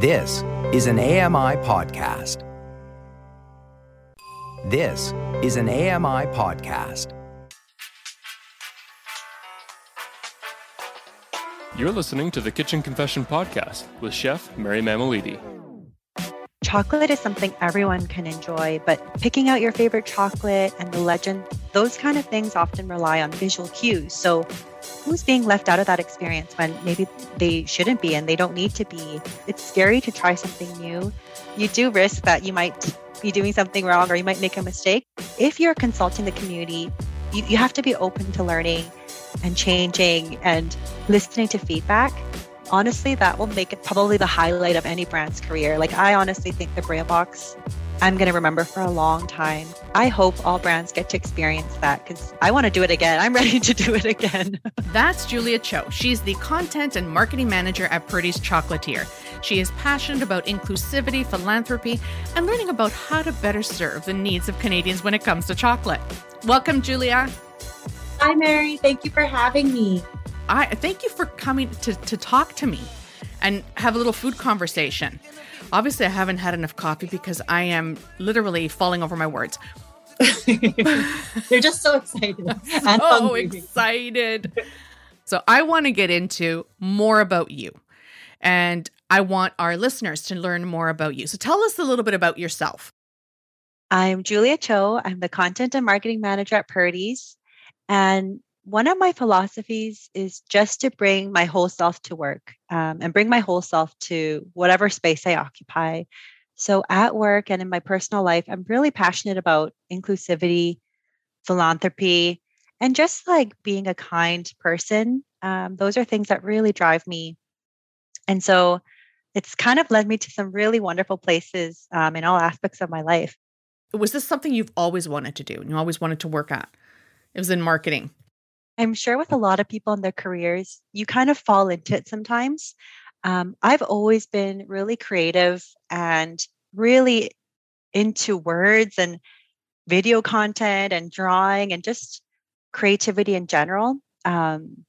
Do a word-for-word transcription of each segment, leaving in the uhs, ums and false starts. This is an A M I podcast. This is an A M I podcast. You're listening to the Kitchen Confession Podcast with Chef Mary Mammoliti. Chocolate is something everyone can enjoy, but picking out your favorite chocolate and the legend, those kind of things often rely on visual cues. So who's being left out of that experience when maybe they shouldn't be and they don't need to be? It's scary to try something new. You do risk that you might be doing something wrong or you might make a mistake. If you're consulting the community, you, you have to be open to learning and changing and listening to feedback. Honestly, that will make it probably the highlight of any brand's career. Like, I honestly think the Braille Box, I'm going to remember for a long time. I hope all brands get to experience that because I want to do it again. I'm ready to do it again. That's Julia Cho. She's the content and marketing manager at Purdy's Chocolatier. She is passionate about inclusivity, philanthropy, and learning about how to better serve the needs of Canadians when it comes to chocolate. Welcome, Julia. Hi, Mary. Thank you for having me. I thank you for coming to, to talk to me and have a little food conversation. Obviously, I haven't had enough coffee because I am literally falling over my words. You're just so excited. I'm so hungry. excited. So I want to get into more about you. And I want our listeners to learn more about you. So tell us a little bit about yourself. I'm Julia Cho. I'm the content and marketing manager at Purdy's. And one of my philosophies is just to bring my whole self to work um, and bring my whole self to whatever space I occupy. So at work and in my personal life, I'm really passionate about inclusivity, philanthropy, and just like being a kind person. Um, those are things that really drive me. And so it's kind of led me to some really wonderful places um, in all aspects of my life. Was this something you've always wanted to do and you always wanted to work at? It was in marketing. I'm sure with a lot of people in their careers, you kind of fall into it sometimes. Um, I've always been really creative and really into words and video content and drawing and just creativity in general. Um,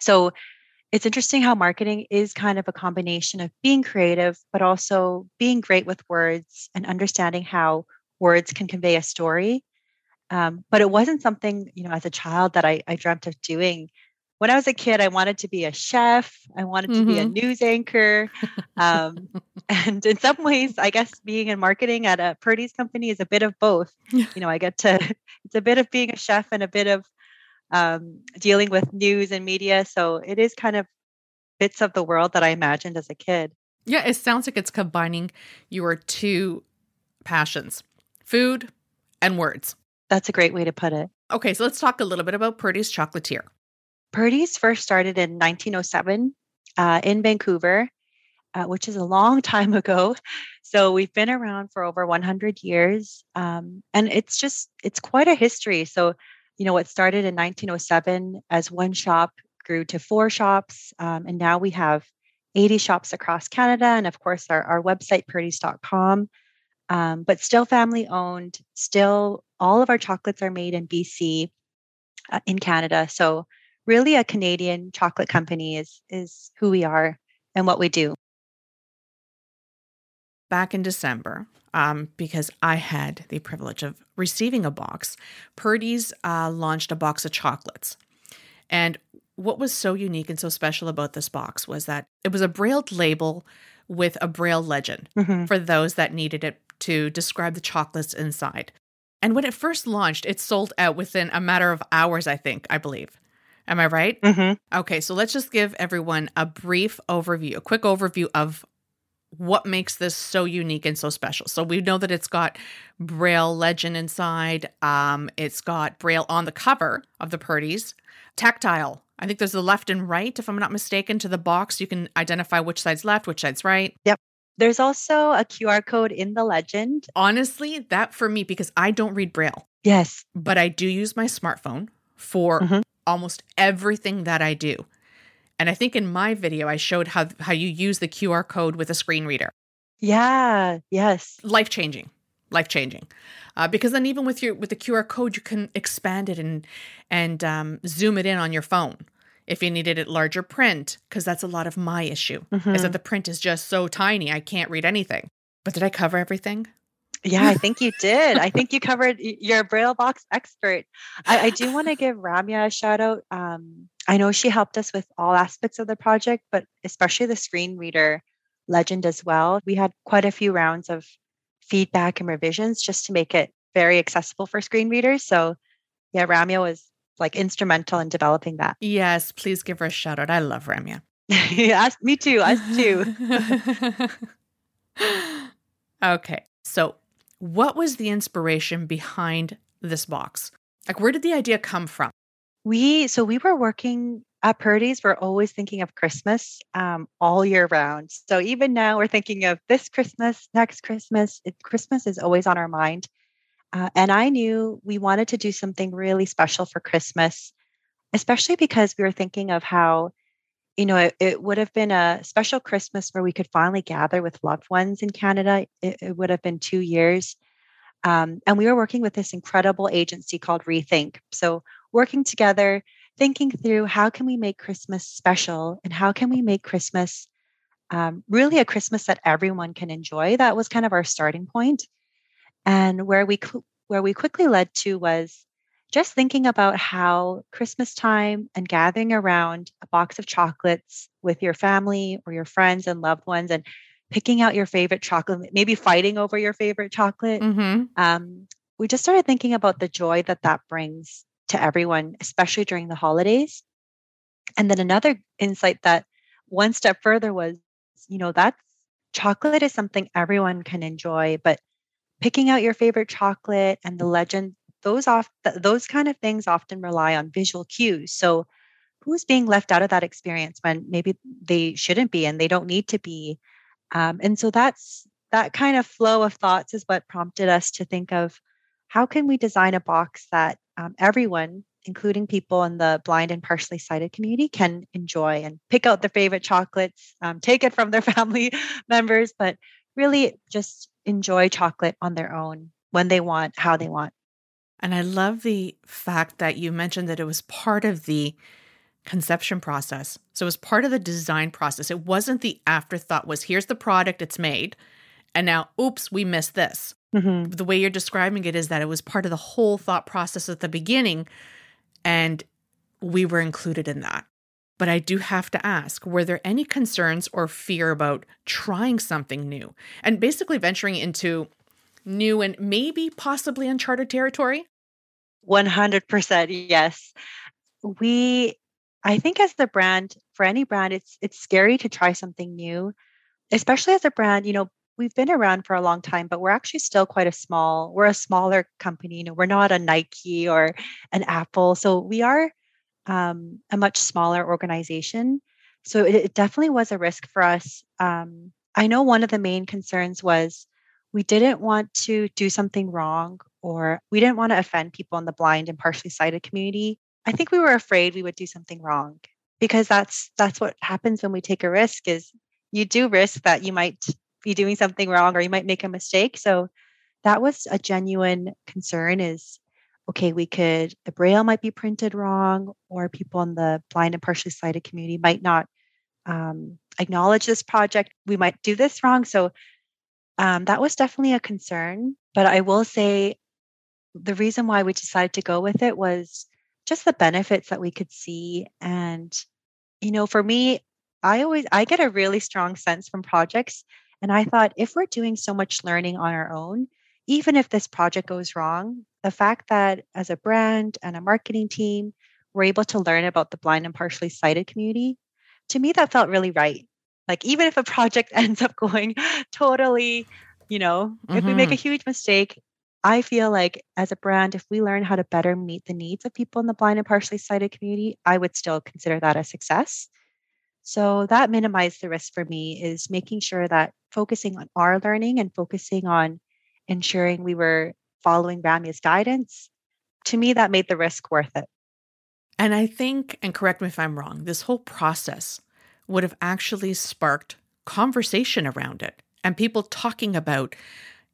so it's interesting how marketing is kind of a combination of being creative, but also being great with words and understanding how words can convey a story. Um, but it wasn't something, you know, as a child that I, I dreamt of doing. When I was a kid, I wanted to be a chef. I wanted mm-hmm. to be a news anchor. Um, and in some ways, I guess being in marketing at a Purdy's company is a bit of both. You know, I get to, it's a bit of being a chef and a bit of um, dealing with news and media. So it is kind of bits of the world that I imagined as a kid. Yeah, it sounds like it's combining your two passions, food and words. That's a great way to put it. Okay, so let's talk a little bit about Purdy's Chocolatier. Purdy's first started in nineteen oh seven uh, in Vancouver, uh, which is a long time ago. So we've been around for over one hundred years. Um, and it's just, it's quite a history. So, you know, what started in nineteen oh seven as one shop grew to four shops. Um, and now we have eighty shops across Canada. And of course, our, our website, purdy's dot com. Um, but still family owned, still all of our chocolates are made in B C, uh, in Canada. So really a Canadian chocolate company is, is who we are and what we do. Back in December, um, because I had the privilege of receiving a box, Purdy's uh, launched a box of chocolates. And what was so unique and so special about this box was that it was a brailled label with a braille legend mm-hmm. for those that needed it to describe the chocolates inside. And when it first launched, it sold out within a matter of hours, I think, I believe. Am I right? Mm-hmm. Okay, so let's just give everyone a brief overview, a quick overview of what makes this so unique and so special. So we know that it's got braille legend inside. Um, it's got braille on the cover of the Purdy's. Tactile. I think there's the left and right, if I'm not mistaken, to the box. You can identify which side's left, which side's right. Yep. There's also a Q R code in the legend. Honestly, that for me, because I don't read Braille. Yes. But I do use my smartphone for mm-hmm. almost everything that I do. And I think in my video, I showed how, how you use the Q R code with a screen reader. Yeah. Yes. Life-changing. Life-changing. Uh, because then even with your with the Q R code, you can expand it and, and um, zoom it in on your phone. if you needed it larger print, because that's a lot of my issue, mm-hmm. is that the print is just so tiny, I can't read anything. But did I cover everything? Yeah, I think you did. I think you covered. You're a Braille Box expert. I, I do want to give Ramya a shout out. Um, I know she helped us with all aspects of the project, but especially the screen reader legend as well. We had quite a few rounds of feedback and revisions just to make it very accessible for screen readers. So yeah, Ramya was like instrumental in developing that. Yes, please give her a shout out. I love Ramya. Yes, me too. Us too. Okay, so what was the inspiration behind this box? Like, where did the idea come from? We, so we were working at Purdy's. We're always thinking of Christmas um, all year round. So even now we're thinking of this Christmas, next Christmas. It, Christmas is always on our mind. Uh, and I knew we wanted to do something really special for Christmas, especially because we were thinking of how, you know, it, it would have been a special Christmas where we could finally gather with loved ones in Canada. It, it would have been two years. Um, and we were working with this incredible agency called Rethink. So working together, thinking through how can we make Christmas special and how can we make Christmas um, really a Christmas that everyone can enjoy. That was kind of our starting point. And where we where we quickly led to was just thinking about how Christmas time and gathering around a box of chocolates with your family or your friends and loved ones and picking out your favorite chocolate, maybe fighting over your favorite chocolate. Mm-hmm. Um, we just started thinking about the joy that that brings to everyone, especially during the holidays. And then another insight that one step further was, you know, that chocolate is something everyone can enjoy, but picking out your favorite chocolate and the legend, those off th- those kind of things often rely on visual cues. So who's being left out of that experience when maybe they shouldn't be and they don't need to be? Um, and so that's that kind of flow of thoughts is what prompted us to think of how can we design a box that um, everyone, including people in the blind and partially sighted community, can enjoy and pick out their favorite chocolates, um, take it from their family members, but really just enjoy chocolate on their own when they want, how they want. And I love the fact that you mentioned that it was part of the conception process. So it was part of the design process. It wasn't the afterthought was here's the product, it's made. And now, oops, we missed this. Mm-hmm. The way you're describing it is that it was part of the whole thought process at the beginning. And we were included in that. But I do have to ask, were there any concerns or fear about trying something new and basically venturing into new and maybe possibly uncharted territory? one hundred percent yes. We, I think as the brand, for any brand, it's it's scary to try something new, especially as a brand. You know, we've been around for a long time, but we're actually still quite a small, we're a smaller company. You know, we're not a Nike or an Apple. So we are Um, a much smaller organization. So it, it definitely was a risk for us. Um, I know one of the main concerns was we didn't want to do something wrong, or we didn't want to offend people in the blind and partially sighted community. I think we were afraid we would do something wrong, because that's that's what happens when we take a risk is you do risk that you might be doing something wrong or you might make a mistake. So that was a genuine concern is, okay, we could, the Braille might be printed wrong, or people in the blind and partially sighted community might not um, acknowledge this project. We might do this wrong. So um, that was definitely a concern. But I will say the reason why we decided to go with it was just the benefits that we could see. And, you know, for me, I always, I get a really strong sense from projects. And I thought if we're doing so much learning on our own, even if this project goes wrong, the fact that as a brand and a marketing team, we're able to learn about the blind and partially sighted community, to me, that felt really right. Like, even if a project ends up going totally, you know, mm-hmm. if we make a huge mistake, I feel like as a brand, if we learn how to better meet the needs of people in the blind and partially sighted community, I would still consider that a success. So that minimized the risk for me is making sure that focusing on our learning and focusing on ensuring we were following Ramya's guidance, to me, that made the risk worth it. And I think, and correct me if I'm wrong, this whole process would have actually sparked conversation around it and people talking about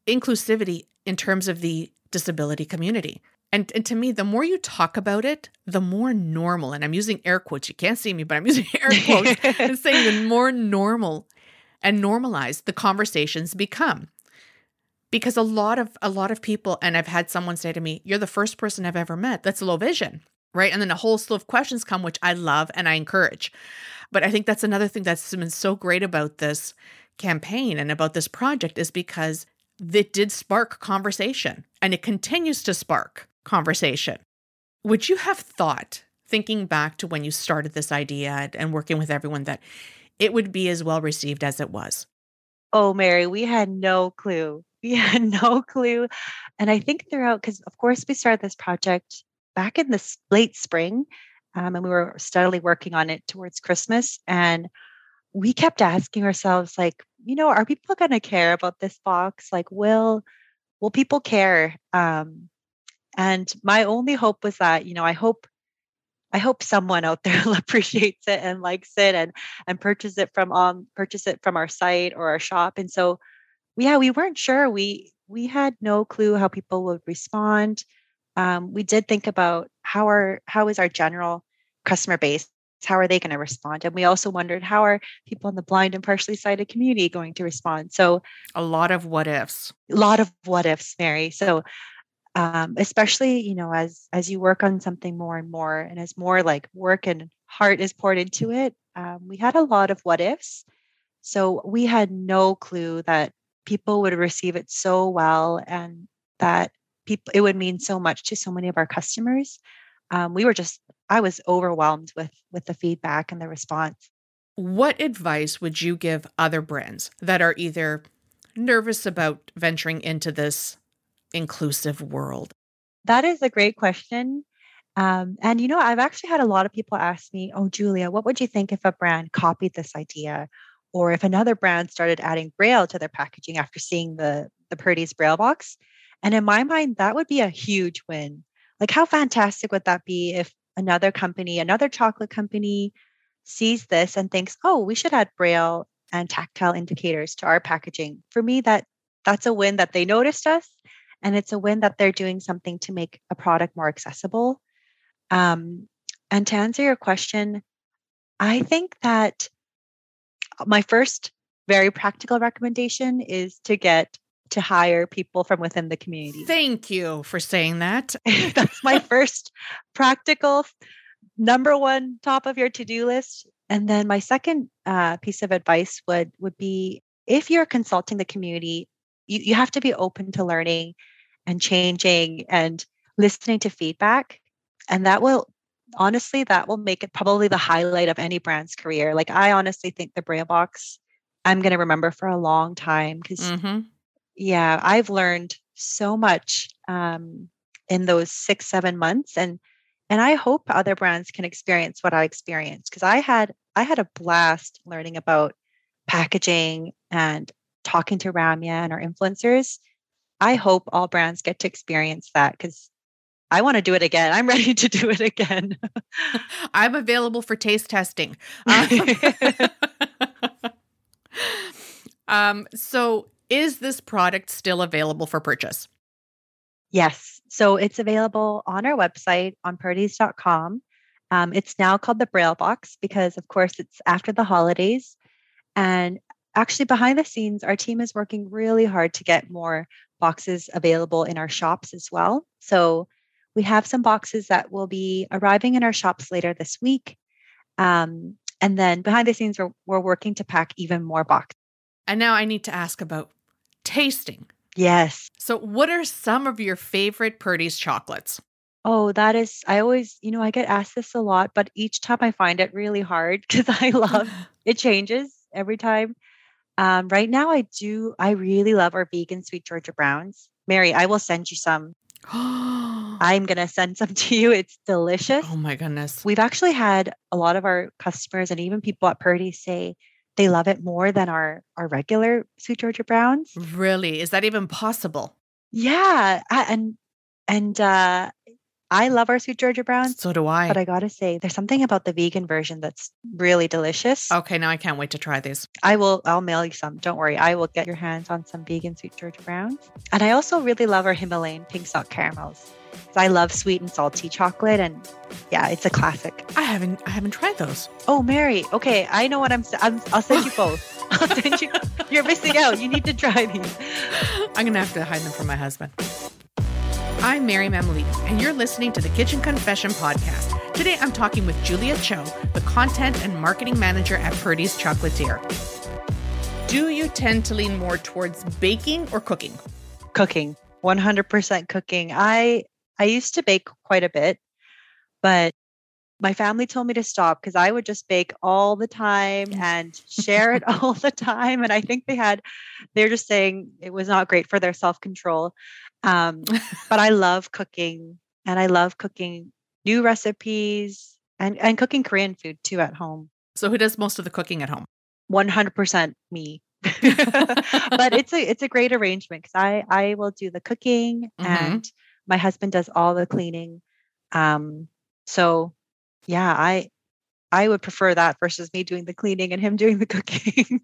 inclusivity in terms of the disability community. And, and to me, the more you talk about it, the more normal, and I'm using air quotes, you can't see me, but I'm using air quotes and saying the more normal and normalized the conversations become. Because a lot of a lot of people, and I've had someone say to me, you're the first person I've ever met that's low vision, right? And then a whole slew of questions come, which I love and I encourage. But I think that's another thing that's been so great about this campaign and about this project is because it did spark conversation, and it continues to spark conversation. Would you have thought, thinking back to when you started this idea and working with everyone, that it would be as well received as it was? Oh, Mary, we had no clue. We had no clue. And I think throughout, because of course we started this project back in the late spring, um, and we were steadily working on it towards Christmas. And we kept asking ourselves, like, you know, are people going to care about this box? Like, will, will people care? Um, and my only hope was that, you know, I hope, I hope someone out there appreciates it and likes it and, and purchase it from, um, purchase it from our site or our shop. And so, yeah, we weren't sure. We, we had no clue how people would respond. Um, we did think about how our, how is our general customer base? How are they going to respond? And we also wondered, how are people in the blind and partially sighted community going to respond? So a lot of what ifs. A lot of what ifs, Mary. So um, especially, you know, as as you work on something more and more, and as more like work and heart is poured into it, um, we had a lot of what ifs. So we had no clue that people would receive it so well, and that people it would mean so much to so many of our customers. Um, we were just I was overwhelmed with with the feedback and the response. What advice would you give other brands that are either nervous about venturing into this inclusive world? That is a great question. Um, and, you know, I've actually had a lot of people ask me, oh, Julia, what would you think if a brand copied this idea? Or if another brand started adding Braille to their packaging after seeing the, the Purdy's Braille Box? And in my mind, that would be a huge win. Like, how fantastic would that be if another company, another chocolate company sees this and thinks, oh, we should add Braille and tactile indicators to our packaging. For me, that that's a win that they noticed us. And it's a win that they're doing something to make a product more accessible. Um, and to answer your question, I think that my first very practical recommendation is to get to hire people from within the community. Thank you for saying that. That's my first practical number one top of your to-do list. And then my second uh, piece of advice would, would be, if you're consulting the community, you, you have to be open to learning and changing and listening to feedback. And that will, honestly, that will make it probably the highlight of any brand's career. Like, I honestly think the Braille Box, I'm going to remember for a long time because mm-hmm. Yeah, I've learned so much um, in those six, seven months. And and I hope other brands can experience what I experienced, because I had I had a blast learning about packaging and talking to Ramya and our influencers. I hope all brands get to experience that, because I want to do it again. I'm ready to do it again. I'm available for taste testing. Um, um so is this product still available for purchase? Yes. So it's available on our website on purdy's dot com. Um, it's now called the Braille Box because, of course, it's after the holidays. And actually, behind the scenes, our team is working really hard to get more boxes available in our shops as well. So we have some boxes that will be arriving in our shops later this week. Um, and then behind the scenes, we're, we're working to pack even more boxes. And now I need to ask about tasting. Yes. So what are some of your favorite Purdy's chocolates? Oh, that is, I always, you know, I get asked this a lot, but each time I find it really hard because I love, it changes every time. Um, right now I do, I really love our vegan Sweet Georgia Browns. Mary, I will send you some. I'm going to send some to you. It's delicious. Oh my goodness. We've actually had a lot of our customers and even people at Purdy's say they love it more than our, our regular Sweet Georgia Browns. Really? Is that even possible? Yeah. And, and, uh, I love our Sweet Georgia Browns. So do I. But I gotta say, there's something about the vegan version that's really delicious. Okay, now I can't wait to try this. I will, I'll mail you some. Don't worry. I will get your hands on some vegan Sweet Georgia Browns. And I also really love our Himalayan pink salt caramels. I love sweet and salty chocolate, and yeah, it's a classic. I haven't, I haven't tried those. Oh, Mary. Okay, I know what I'm. I'm I'll send you both. I'll send you. You're missing out. You need to try these. I'm gonna have to hide them from my husband. I'm Mary Mammoliti, and you're listening to the Kitchen Confession Podcast. Today, I'm talking with Julia Cho, the content and marketing manager at Purdy's Chocolatier. Do you tend to lean more towards baking or cooking? Cooking, one hundred percent cooking. I. I used to bake quite a bit, but my family told me to stop because I would just bake all the time and share it all the time. And I think they had, they're just saying it was not great for their self-control. Um, but I love cooking, and I love cooking new recipes and, and cooking Korean food too at home. So who does most of the cooking at home? one hundred percent me. But it's a, it's a great arrangement because I, I will do the cooking, mm-hmm. and my husband does all the cleaning. Um, so yeah, I I would prefer that versus me doing the cleaning and him doing the cooking.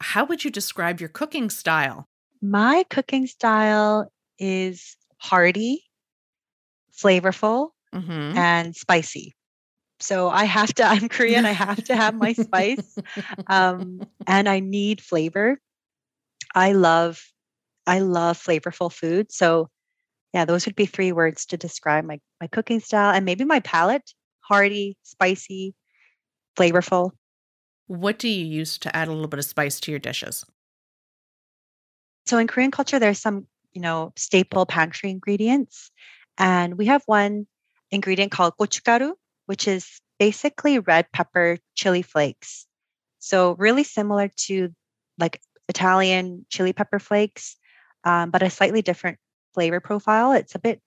How would you describe your cooking style? My cooking style is hearty, flavorful, mm-hmm. and spicy. So I have to, I'm Korean, I have to have my spice. Um, and I need flavor. I love, I love flavorful food. So yeah, those would be three words to describe my, my cooking style and maybe my palate: hearty, spicy, flavorful. What do you use to add a little bit of spice to your dishes? So in Korean culture, there's some, you know, staple pantry ingredients. And we have one ingredient called gochugaru, which is basically red pepper chili flakes. So really similar to like Italian chili pepper flakes, um, but a slightly different flavor profile. It's a bit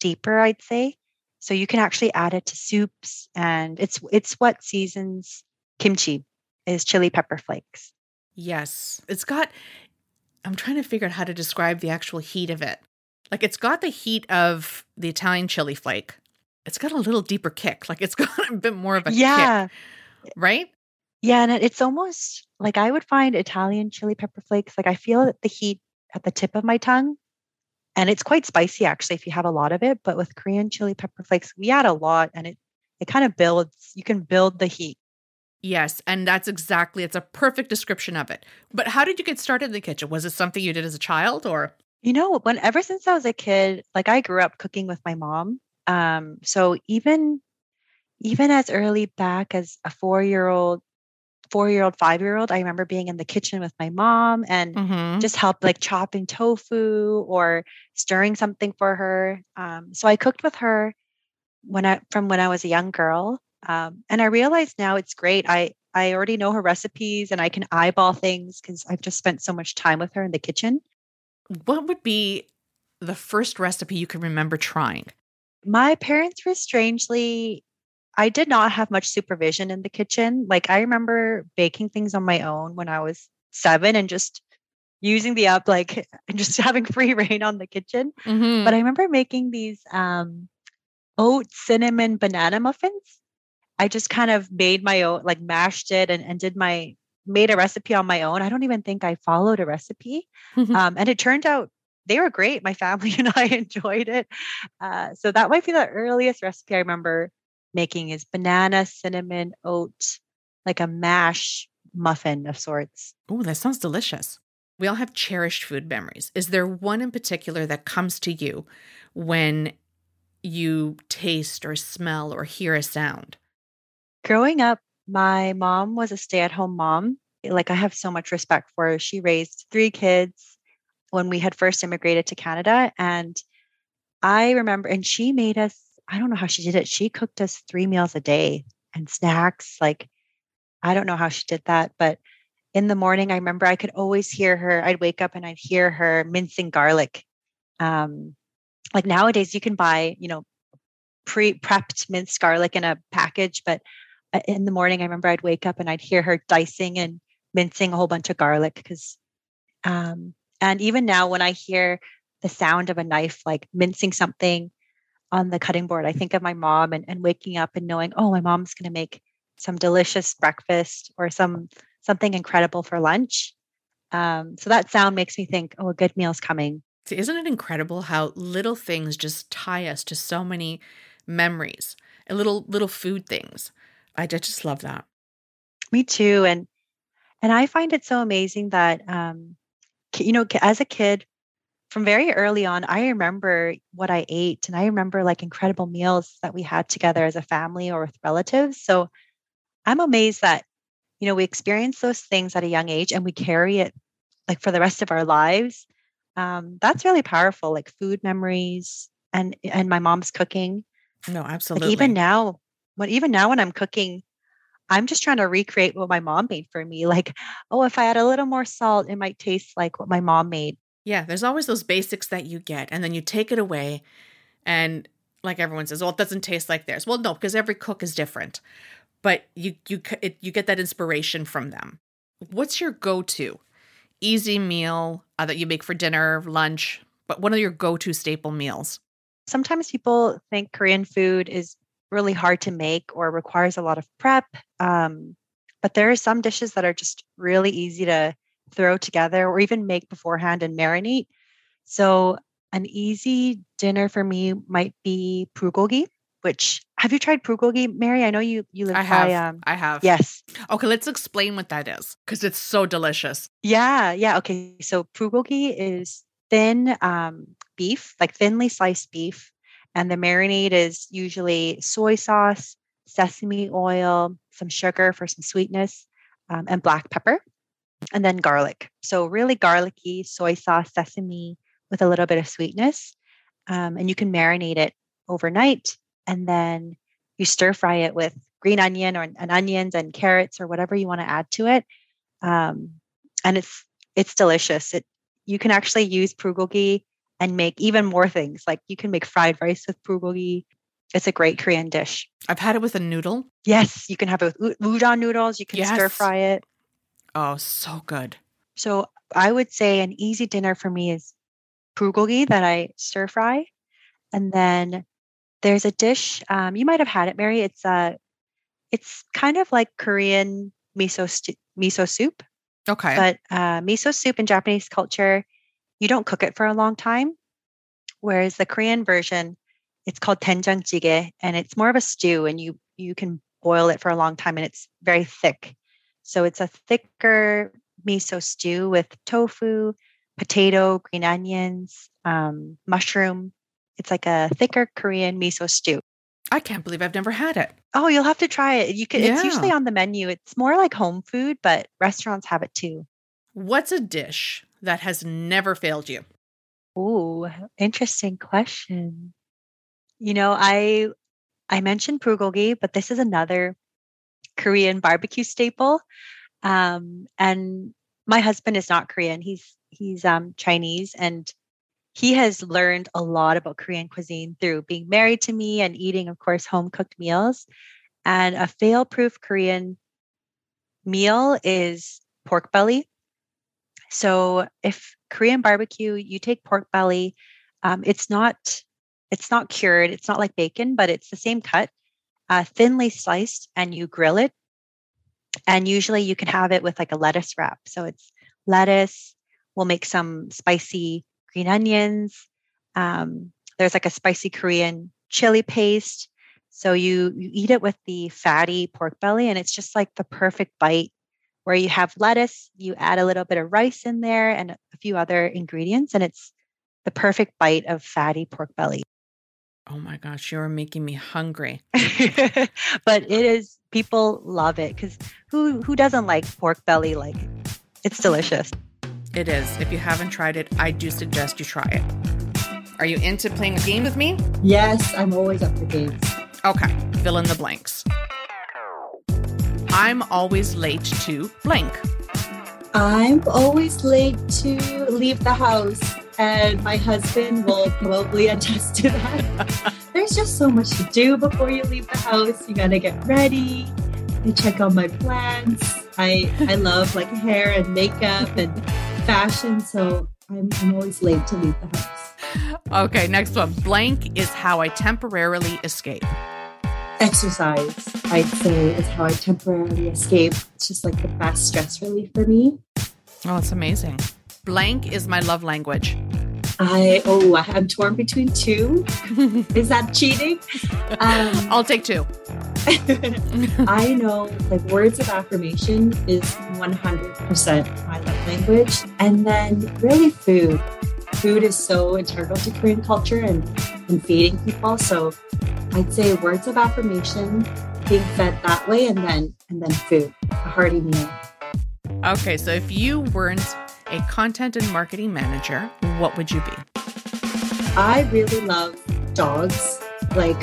deeper, I'd say. So you can actually add it to soups, and it's it's what seasons kimchi is chili pepper flakes. Yes. It's got, I'm trying to figure out how to describe the actual heat of it. Like it's got the heat of the Italian chili flake. It's got a little deeper kick. Like it's got a bit more of a yeah. kick. Right? Yeah. And it's almost like I would find Italian chili pepper flakes, like I feel the heat at the tip of my tongue. And it's quite spicy, actually, if you have a lot of it. But with Korean chili pepper flakes, we add a lot, and it it kind of builds. You can build the heat. Yes, and that's exactly, it's a perfect description of it. But how did you get started in the kitchen? Was it something you did as a child, or? You know, when ever since I was a kid, like I grew up cooking with my mom. Um, so even even as early back as a four-year-old, four-year-old, five-year-old, I remember being in the kitchen with my mom and mm-hmm. just helped like chopping tofu or stirring something for her. Um, so I cooked with her when I, from when I was a young girl. Um, and I realize now it's great. I, I already know her recipes and I can eyeball things because I've just spent so much time with her in the kitchen. What would be the first recipe you can remember trying? My parents were strangely... I did not have much supervision in the kitchen. Like I remember baking things on my own when I was seven and just using the app, like, and just having free reign on the kitchen. Mm-hmm. But I remember making these um, oat cinnamon banana muffins. I just kind of made my own, like mashed it and, and did my, made a recipe on my own. I don't even think I followed a recipe. Mm-hmm. Um, and it turned out they were great. My family and I enjoyed it. Uh, so that might be the earliest recipe I remember making is banana, cinnamon, oat, like a mash muffin of sorts. Oh, that sounds delicious. We all have cherished food memories. Is there one in particular that comes to you when you taste or smell or hear a sound? Growing up, my mom was a stay-at-home mom. Like I have so much respect for her. She raised three kids when we had first immigrated to Canada. And I remember, and she made us, I don't know how she did it. She cooked us three meals a day and snacks. Like, I don't know how she did that. But in the morning, I remember I could always hear her. I'd wake up and I'd hear her mincing garlic. Um, like nowadays you can buy, you know, pre-prepped minced garlic in a package. But in the morning, I remember I'd wake up and I'd hear her dicing and mincing a whole bunch of garlic. Because, um, and even now when I hear the sound of a knife, like mincing something, on the cutting board. I think of my mom and, and waking up and knowing, oh, my mom's going to make some delicious breakfast or some something incredible for lunch. Um, so that sound makes me think, oh, a good meal's coming. See, isn't it incredible how little things just tie us to so many memories and little little food things? I just love that. Me too, and and I find it so amazing that um, you know, as a kid, from very early on, I remember what I ate, and I remember like incredible meals that we had together as a family or with relatives. So I'm amazed that, you know, we experience those things at a young age and we carry it like for the rest of our lives. Um, that's really powerful, like food memories and and my mom's cooking. No, absolutely. Like even now, when even now when I'm cooking, I'm just trying to recreate what my mom made for me. Like, oh, if I add a little more salt, it might taste like what my mom made. Yeah, there's always those basics that you get, and then you take it away, and like everyone says, well, it doesn't taste like theirs. Well, no, because every cook is different, but you you it, you get that inspiration from them. What's your go-to easy meal uh, that you make for dinner, lunch, but one of your go-to staple meals? Sometimes people think Korean food is really hard to make or requires a lot of prep, um, but there are some dishes that are just really easy to throw together or even make beforehand and marinate. So an easy dinner for me might be bulgogi, which have you tried bulgogi, Mary? I know you you live I have, by um I have. Yes. Okay, let's explain what that is because it's so delicious. Yeah, yeah, okay. So bulgogi is thin um beef, like thinly sliced beef, and the marinade is usually soy sauce, sesame oil, some sugar for some sweetness, um, and black pepper. And then garlic. So really garlicky, soy sauce, sesame with a little bit of sweetness. Um, and you can marinate it overnight. And then you stir fry it with green onion or and onions and carrots or whatever you want to add to it. Um, and it's it's delicious. It you can actually use bulgogi and make even more things. Like you can make fried rice with bulgogi. It's a great Korean dish. I've had it with a noodle. Yes, you can have it with udon noodles. You can yes. stir fry it. Oh, so good. So I would say an easy dinner for me is bulgogi that I stir fry. And then there's a dish. Um, you might have had it, Mary. It's uh, it's kind of like Korean miso st- miso soup. Okay. But uh, miso soup in Japanese culture, you don't cook it for a long time. Whereas the Korean version, it's called doenjang jjigae. And it's more of a stew. And you you can boil it for a long time. And it's very thick. So it's a thicker miso stew with tofu, potato, green onions, um, mushroom. It's like a thicker Korean miso stew. I can't believe I've never had it. Oh, you'll have to try it. You can. Yeah. It's usually on the menu. It's more like home food, but restaurants have it too. What's a dish that has never failed you? Ooh, interesting question. You know, I I mentioned bulgogi, but this is another Korean barbecue staple. Um, and my husband is not Korean. He's, he's um, Chinese, and he has learned a lot about Korean cuisine through being married to me and eating, of course, home cooked meals. And a fail-proof Korean meal is pork belly. So if Korean barbecue, you take pork belly, um, it's not, it's not cured. It's not like bacon, but it's the same cut. Uh, thinly sliced, and you grill it. And usually you can have it with like a lettuce wrap. So it's lettuce. We'll make some spicy green onions. Um, there's like a spicy Korean chili paste. So you, you eat it with the fatty pork belly, and it's just like the perfect bite where you have lettuce, you add a little bit of rice in there and a few other ingredients, and it's the perfect bite of fatty pork belly. Oh my gosh, you're making me hungry. But it is, people love it because who who doesn't like pork belly? Like, it's delicious. It is. If you haven't tried it, I do suggest you try it. Are you into playing a game with me? Yes, I'm always up for games. Okay, fill in the blanks. I'm always late to blank. I'm always late to leave the house. And my husband will probably attest to that. There's just so much to do before you leave the house. You gotta get ready. I check out my plants. I I love like hair and makeup and fashion. So I'm, I'm always late to leave the house. Okay, next one. Blank is how I temporarily escape. Exercise, I'd say, is how I temporarily escape. It's just like the best stress relief for me. Oh, it's amazing. Blank is my love language. I, oh, I'm torn between two. Is that cheating? Um, I'll take two. I know, like, words of affirmation is one hundred percent my love language. And then really food. Food is so integral to Korean culture and, and feeding people. So I'd say words of affirmation, being fed that way, and then and then food, a hearty meal. Okay, so if you weren't a content and marketing manager, what would you be? I really love dogs, like,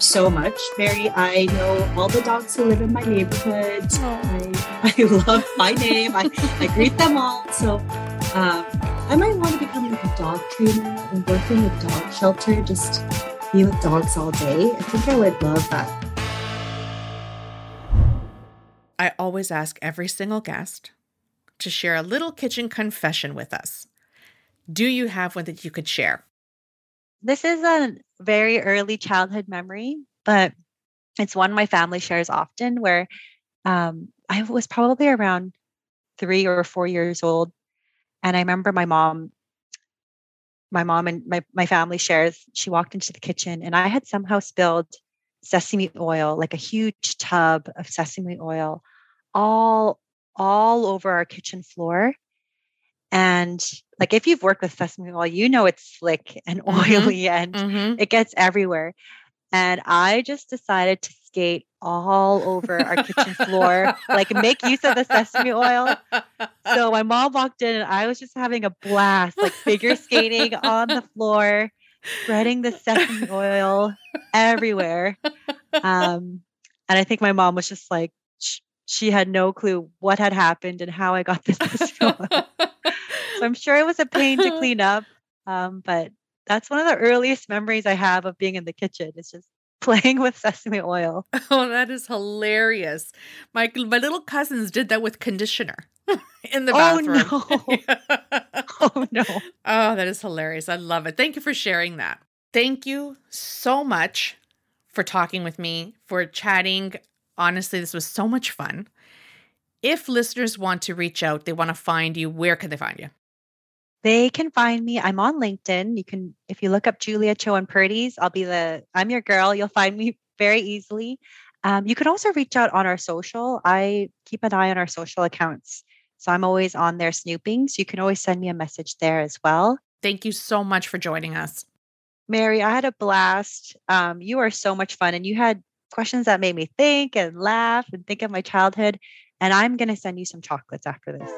so much. Mary, I know all the dogs who live in my neighborhood. I, I love my name. I, I greet them all. So um, I might want to become like a dog trainer and work in a dog shelter, just be with dogs all day. I think I would love that. I always ask every single guest to share a little kitchen confession with us. Do you have one that you could share? This is a very early childhood memory, but it's one my family shares often, where um, I was probably around three or four years old. And I remember my mom, my mom and my, my family shares, she walked into the kitchen and I had somehow spilled sesame oil, like a huge tub of sesame oil, all all over our kitchen floor. And like, if you've worked with sesame oil, you know, it's slick and oily, mm-hmm. and mm-hmm. it gets everywhere. And I just decided to skate all over our kitchen floor, like make use of the sesame oil. So my mom walked in and I was just having a blast, like figure skating on the floor, spreading the sesame oil everywhere. Um, and I think my mom was just like, sh- she had no clue what had happened and how I got this sesame oil. So I'm sure it was a pain to clean up, um, but that's one of the earliest memories I have of being in the kitchen. It's just playing with sesame oil. Oh, that is hilarious. My my little cousins did that with conditioner in the bathroom. Oh, no. Yeah. Oh, no. Oh, that is hilarious. I love it. Thank you for sharing that. Thank you so much for talking with me, for chatting. Honestly, this was so much fun. If listeners want to reach out, they want to find you, where can they find you? They can find me. I'm on LinkedIn. You can, if you look up Julia Cho and Purdy's, I'll be the, I'm your girl. You'll find me very easily. Um, you can also reach out on our social. I keep an eye on our social accounts. So I'm always on there snooping. So you can always send me a message there as well. Thank you so much for joining us. Mary, I had a blast. Um, you are so much fun. And you had questions that made me think and laugh and think of my childhood. And I'm going to send you some chocolates after this.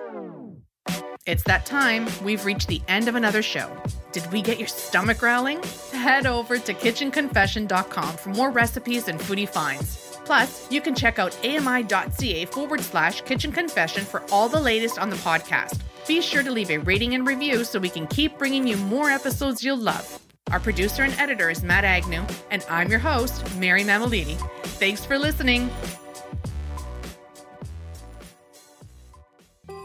It's that time. We've reached the end of another show. Did we get your stomach growling? Head over to kitchen confession dot com for more recipes and foodie finds. Plus, you can check out ami.ca forward slash kitchen confession for all the latest on the podcast. Be sure to leave a rating and review so we can keep bringing you more episodes you'll love. Our producer and editor is Matt Agnew, and I'm your host, Mary Mammoliti. Thanks for listening.